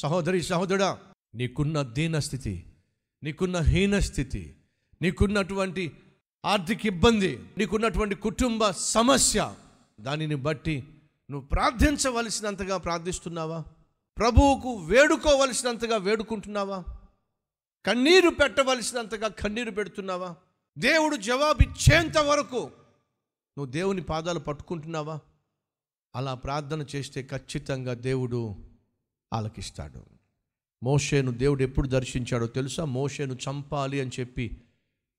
సహోదరి సహోదరుడా, నీకున్న దీనస్థితి, నీకున్న హీనస్థితి, నీకున్నటువంటి ఆర్థిక ఇబ్బంది, నీకున్నటువంటి కుటుంబ సమస్య, దానిని బట్టి నువ్వు ప్రార్థించవలసినంతగా ప్రార్థిస్తున్నావా? ప్రభువుకు వేడుకోవలసినంతగా వేడుకుంటున్నావా? కన్నీరు పెట్టవలసినంతగా కన్నీరు పెడుతున్నావా? దేవుడు జవాబిచ్చేంత వరకు నువ్వు దేవుని పాదాలు పట్టుకుంటున్నావా? అలా ప్రార్థన చేస్తే ఖచ్చితంగా దేవుడు ఆలకిస్తాడు. మోషేను దేవుడు ఎప్పుడు దర్శించాడో తెలుసా? మోషేను చంపాలి అని చెప్పి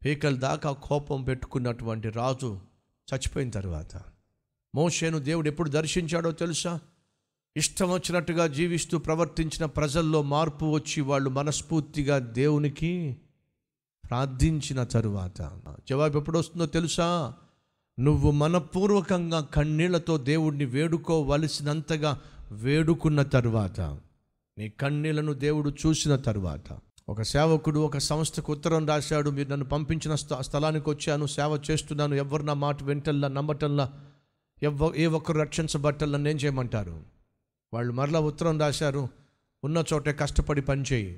పీకల దాకా కోపం పెట్టుకున్నటువంటి రాజు చచ్చిపోయిన తర్వాత మోషేను దేవుడు ఎప్పుడు దర్శించాడో తెలుసా? ఇష్టం వచ్చినట్టుగా జీవిస్తూ ప్రవర్తించిన ప్రజల్లో మార్పు వచ్చి వాళ్ళు మనస్ఫూర్తిగా దేవునికి ప్రార్థించిన తరువాత జవాబు ఎప్పుడు వస్తుందో తెలుసా? నువ్వు మనపూర్వకంగా కన్నీళ్లతో దేవుడిని వేడుకోవలసినంతగా వేడుకున్న తరువాత, నీ కన్నీళ్లను దేవుడు చూసిన తరువాత. ఒక సేవకుడు ఒక సంస్థకు ఉత్తరం రాశాడు, మీరు నన్ను పంపించిన స్థలానికి వచ్చాను, సేవ చేస్తున్నాను, ఎవరు నా మాట వెంటల్లా, నమ్మటల్లా, ఏ ఒక్కరు రక్షించబట్టల్లా, నేను చేయమంటారు. వాళ్ళు మరలా ఉత్తరం రాశారు, ఉన్న చోటే కష్టపడి పనిచేయి.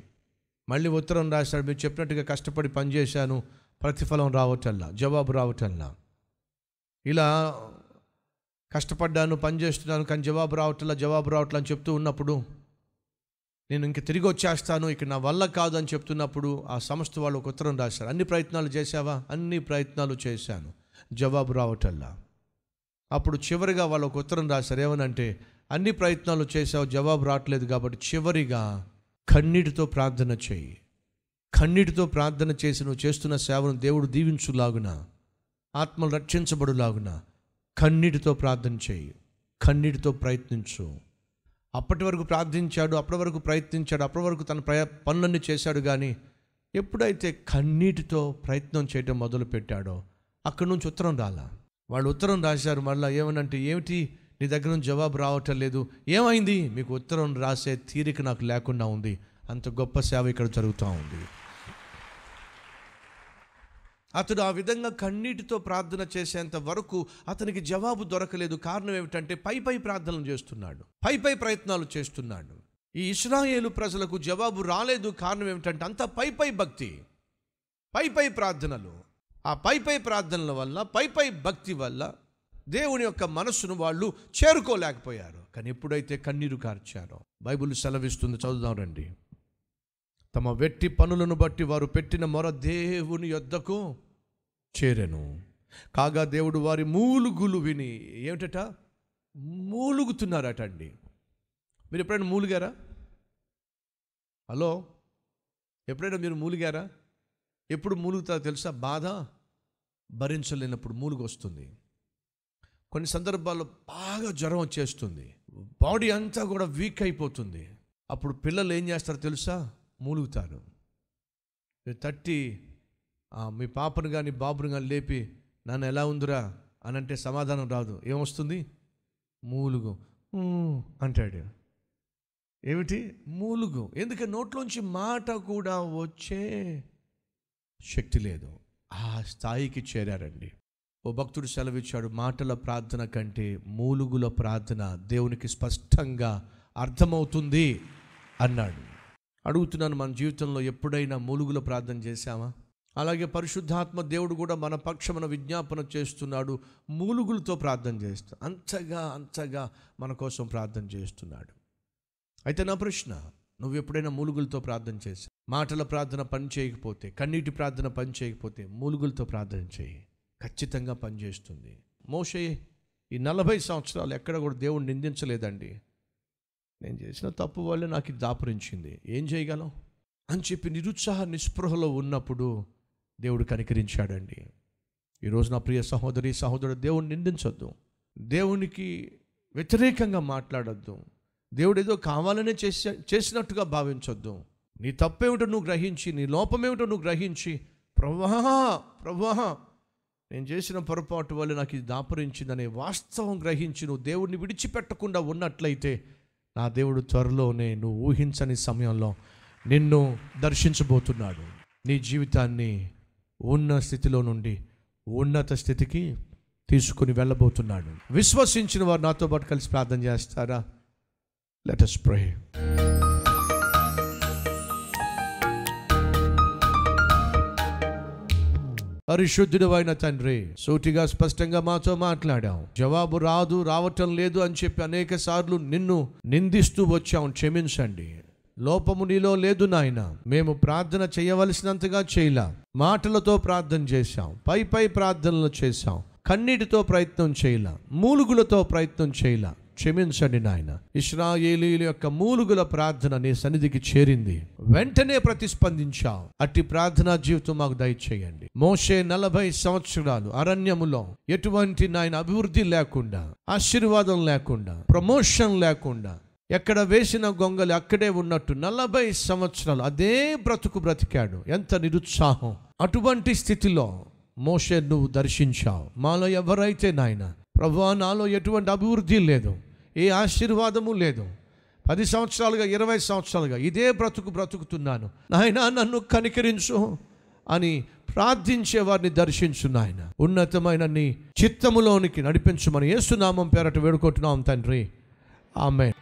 మళ్ళీ ఉత్తరం రాశాడు, మీరు చెప్పినట్టుగా కష్టపడి పనిచేశాను, ప్రతిఫలం రావటల్లా, జవాబు రావటల్లా. ఇలా కష్టపడ్డాను, పనిచేస్తున్నాను, కానీ జవాబు రావట్లా, జవాబు రావట్లా అని చెప్తూ ఉన్నప్పుడు, నేను ఇంక తిరిగి వచ్చేస్తాను, ఇక నా వల్ల కాదు అని చెప్తున్నప్పుడు ఆ సంస్థ వాళ్ళు ఒక ఉత్తరం రాశారు, అన్ని ప్రయత్నాలు చేశావా? అన్ని ప్రయత్నాలు చేశాను, జవాబు రావటల్లా. అప్పుడు చివరిగా వాళ్ళు ఒక ఉత్తరం రాశారు, ఏమనంటే అన్ని ప్రయత్నాలు చేశావు, జవాబు రావట్లేదు, కాబట్టి చివరిగా కన్నీటితో ప్రార్థన చేయి. కన్నీటితో ప్రార్థన చేసి నువ్వు చేస్తున్న సేవను దేవుడు దీవించులాగున, ఆత్మలు రక్షించబడులాగున కన్నీటితో ప్రార్థన చేయి, కన్నీటితో ప్రయత్నించు. అప్పటి వరకు ప్రార్థించాడు, అప్పటి వరకు ప్రయత్నించాడు, అప్పటి వరకు తన పనులన్నీ చేశాడు. కానీ ఎప్పుడైతే కన్నీటితో ప్రయత్నం చేయడం మొదలుపెట్టాడో అక్కడి నుంచి ఉత్తరం రాలా. వాళ్ళు ఉత్తరం రాశారు మళ్ళీ, ఏమనంటే ఏమిటి నీ దగ్గర నుంచి జవాబు రావటం లేదు, ఏమైంది? మీకు ఉత్తరం రాసే తీరిక నాకు లేకుండా ఉంది, అంత గొప్ప సేవ ఇక్కడ జరుగుతూ ఉంది. అతడు ఆ విధంగా కన్నీటితో ప్రార్థన చేసేంత వరకు అతనికి జవాబు దొరకలేదు. కారణం ఏమిటంటే పై ప్రార్థనలు చేస్తున్నాడు, పై ప్రయత్నాలు చేస్తున్నాడు. ఈ ఇశ్రాయేలు ప్రజలకు జవాబు రాలేదు. కారణం ఏమిటంటే అంత పై భక్తి, పై ప్రార్థనలు. ఆ పై ప్రార్థనల వల్ల, పై భక్తి వల్ల దేవుని యొక్క మనస్సును వాళ్ళు చేరుకోలేకపోయారు. కానీ ఎప్పుడైతే కన్నీరు కార్చారో, బైబిల్ సెలవిస్తుంది, చదువుదాం రండి. తమ వెట్టి పనులను బట్టి వారు పెట్టిన మొర దేవుని యొద్దకు చేరెను, కాగా దేవుడు వారి మూలుగులు విని. ఏమిటట? మూలుగుతున్నారట అండి. మీరు ఎప్పుడైనా మూలుగారా? హలో, ఎప్పుడైనా మీరు మూలుగారా? ఎప్పుడు మూలుగుతారో తెలుసా? బాధ భరించలేనప్పుడు మూలుగు వస్తుంది. కొన్ని సందర్భాల్లో బాగా జ్వరం వచ్చేస్తుంది, బాడీ అంతా కూడా వీక్ అయిపోతుంది. అప్పుడు పిల్లలు ఏం చేస్తారో తెలుసా? మూలుగుతారు. తట్టి మీ పాపను కానీ బాబును కానీ లేపి, నాన్న ఎలా ఉందిరా అని అంటే సమాధానం రాదు. ఏమొస్తుంది? మూలుగు అంటాడు. ఏమిటి? మూలుగు. ఎందుకంటే నోట్లోంచి మాట కూడా వచ్చే శక్తి లేదు. ఆ స్థాయికి చేరారండి. ఓ భక్తుడు సెలవిచ్చాడు, మాటల ప్రార్థన కంటే మూలుగుల ప్రార్థన దేవునికి స్పష్టంగా అర్థమవుతుంది అన్నాడు. అడుగుతున్నాను, మన జీవితంలో ఎప్పుడైనా మూలుగుల ప్రార్థన చేశామా? అలాగే పరిశుద్ధాత్మ దేవుడు కూడా మన పక్షమున విజ్ఞాపన చేస్తున్నాడు, మూలుగులతో ప్రార్థన చేస్తూ అంతగా మన కోసం ప్రార్థన చేస్తున్నాడు. అయితే నా ప్రశ్న, నువ్వు ఎప్పుడైనా మూలుగులతో ప్రార్థన చేశావు? మాటల ప్రార్థన పని చేయకపోతే, కన్నీటి ప్రార్థన పని చేయకపోతే, మూలుగులతో ప్రార్థన చేయి, ఖచ్చితంగా పనిచేస్తుంది. మోషే ఈ 40 సంవత్సరాలు ఎక్కడ కూడా దేవుడు నిందించలేదండి. నేను చేసిన తప్పు వల్లే నాకు ఇది దాపురించింది, ఏం చేయగలం అని చెప్పి నిరుత్సాహ నిస్పృహలో ఉన్నప్పుడు దేవుడు కనికరించాడండి. ఈరోజు నా ప్రియ సహోదరి సహోదరుడు, దేవుడిని నిందించొద్దు, దేవునికి వ్యతిరేకంగా మాట్లాడొద్దు, దేవుడు ఏదో కావాలనే చేసినట్టుగా భావించొద్దు. నీ తప్పేమిటో నువ్వు గ్రహించి, నీ లోపమేమిటో నువ్వు గ్రహించి, ప్రభువా నేను చేసిన పొరపాటు వల్ల నాకు ఇది దాపురించిందనే వాస్తవం గ్రహించి నువ్వు దేవుడిని విడిచిపెట్టకుండా ఉన్నట్లయితే, నా దేవుడు త్వరలోనే నువ్వు ఊహించని సమయంలో నిన్ను దర్శించబోతున్నాడు. నీ జీవితాన్ని ఉన్న స్థితిలో నుండి ఉన్నత స్థితికి తీసుకుని వెళ్ళబోతున్నాడు. విశ్వసించిన వారు నాతో పాటు కలిసి ప్రార్థన చేస్తారా? Let us pray. పరిశుద్ధుడు అయిన తండ్రి, సూటిగా స్పష్టంగా మాతో మాట్లాడావు. జవాబు రాదు, రావటం లేదు అని చెప్పి అనేక సార్లు నిన్ను నిందిస్తూ వచ్చాం. క్షమించండి, లోపము నీలో లేదు నాయన. మేము ప్రార్థన చేయవలసినంతగా చేయలా, మాటలతో ప్రార్థన చేశాం, పై ప్రార్థనలు చేశాం, కన్నీటితో ప్రయత్నం చేయలా, మూలుగులతో ప్రయత్నం చేయలా. క్షమించండి నాయన. ఇశ్రాయేలీయుల యొక్క మూలుగుల ప్రార్థన నీ సన్నిధికి చేరింది, వెంటనే ప్రతిస్పందించావు. అట్టి ప్రార్థనా జీవితం మాకు దయచేయండి. మోషే 40 సంవత్సరాలు అరణ్యములో ఎటువంటి నాయన అభివృద్ధి లేకుండా, ఆశీర్వాదం లేకుండా, ప్రమోషన్ లేకుండా, ఎక్కడ వేసిన గొంగలి అక్కడే ఉన్నట్టు 40 సంవత్సరాలు అదే బ్రతుకు బ్రతికాడు. ఎంత నిరుత్సాహం! అటువంటి స్థితిలో మోషే నువ్వు దర్శించావు. మాలో ఎవరైతే నాయన ప్రభువా నాలో ఎటువంటి అభివృద్ధి లేదు, ఏ ఆశీర్వాదము లేదు, 10 సంవత్సరాలుగా 20 సంవత్సరాలుగా ఇదే బ్రతుకుతున్నాను, నాయనా నన్ను కనికరించు అని ప్రార్థించే వారిని దర్శించు నాయన. ఉన్నతమైన నీ చిత్తములోనికి నడిపించమని యేసు నామం పేరట వేడుకుంటున్నాం తండ్రి. ఆమేన్.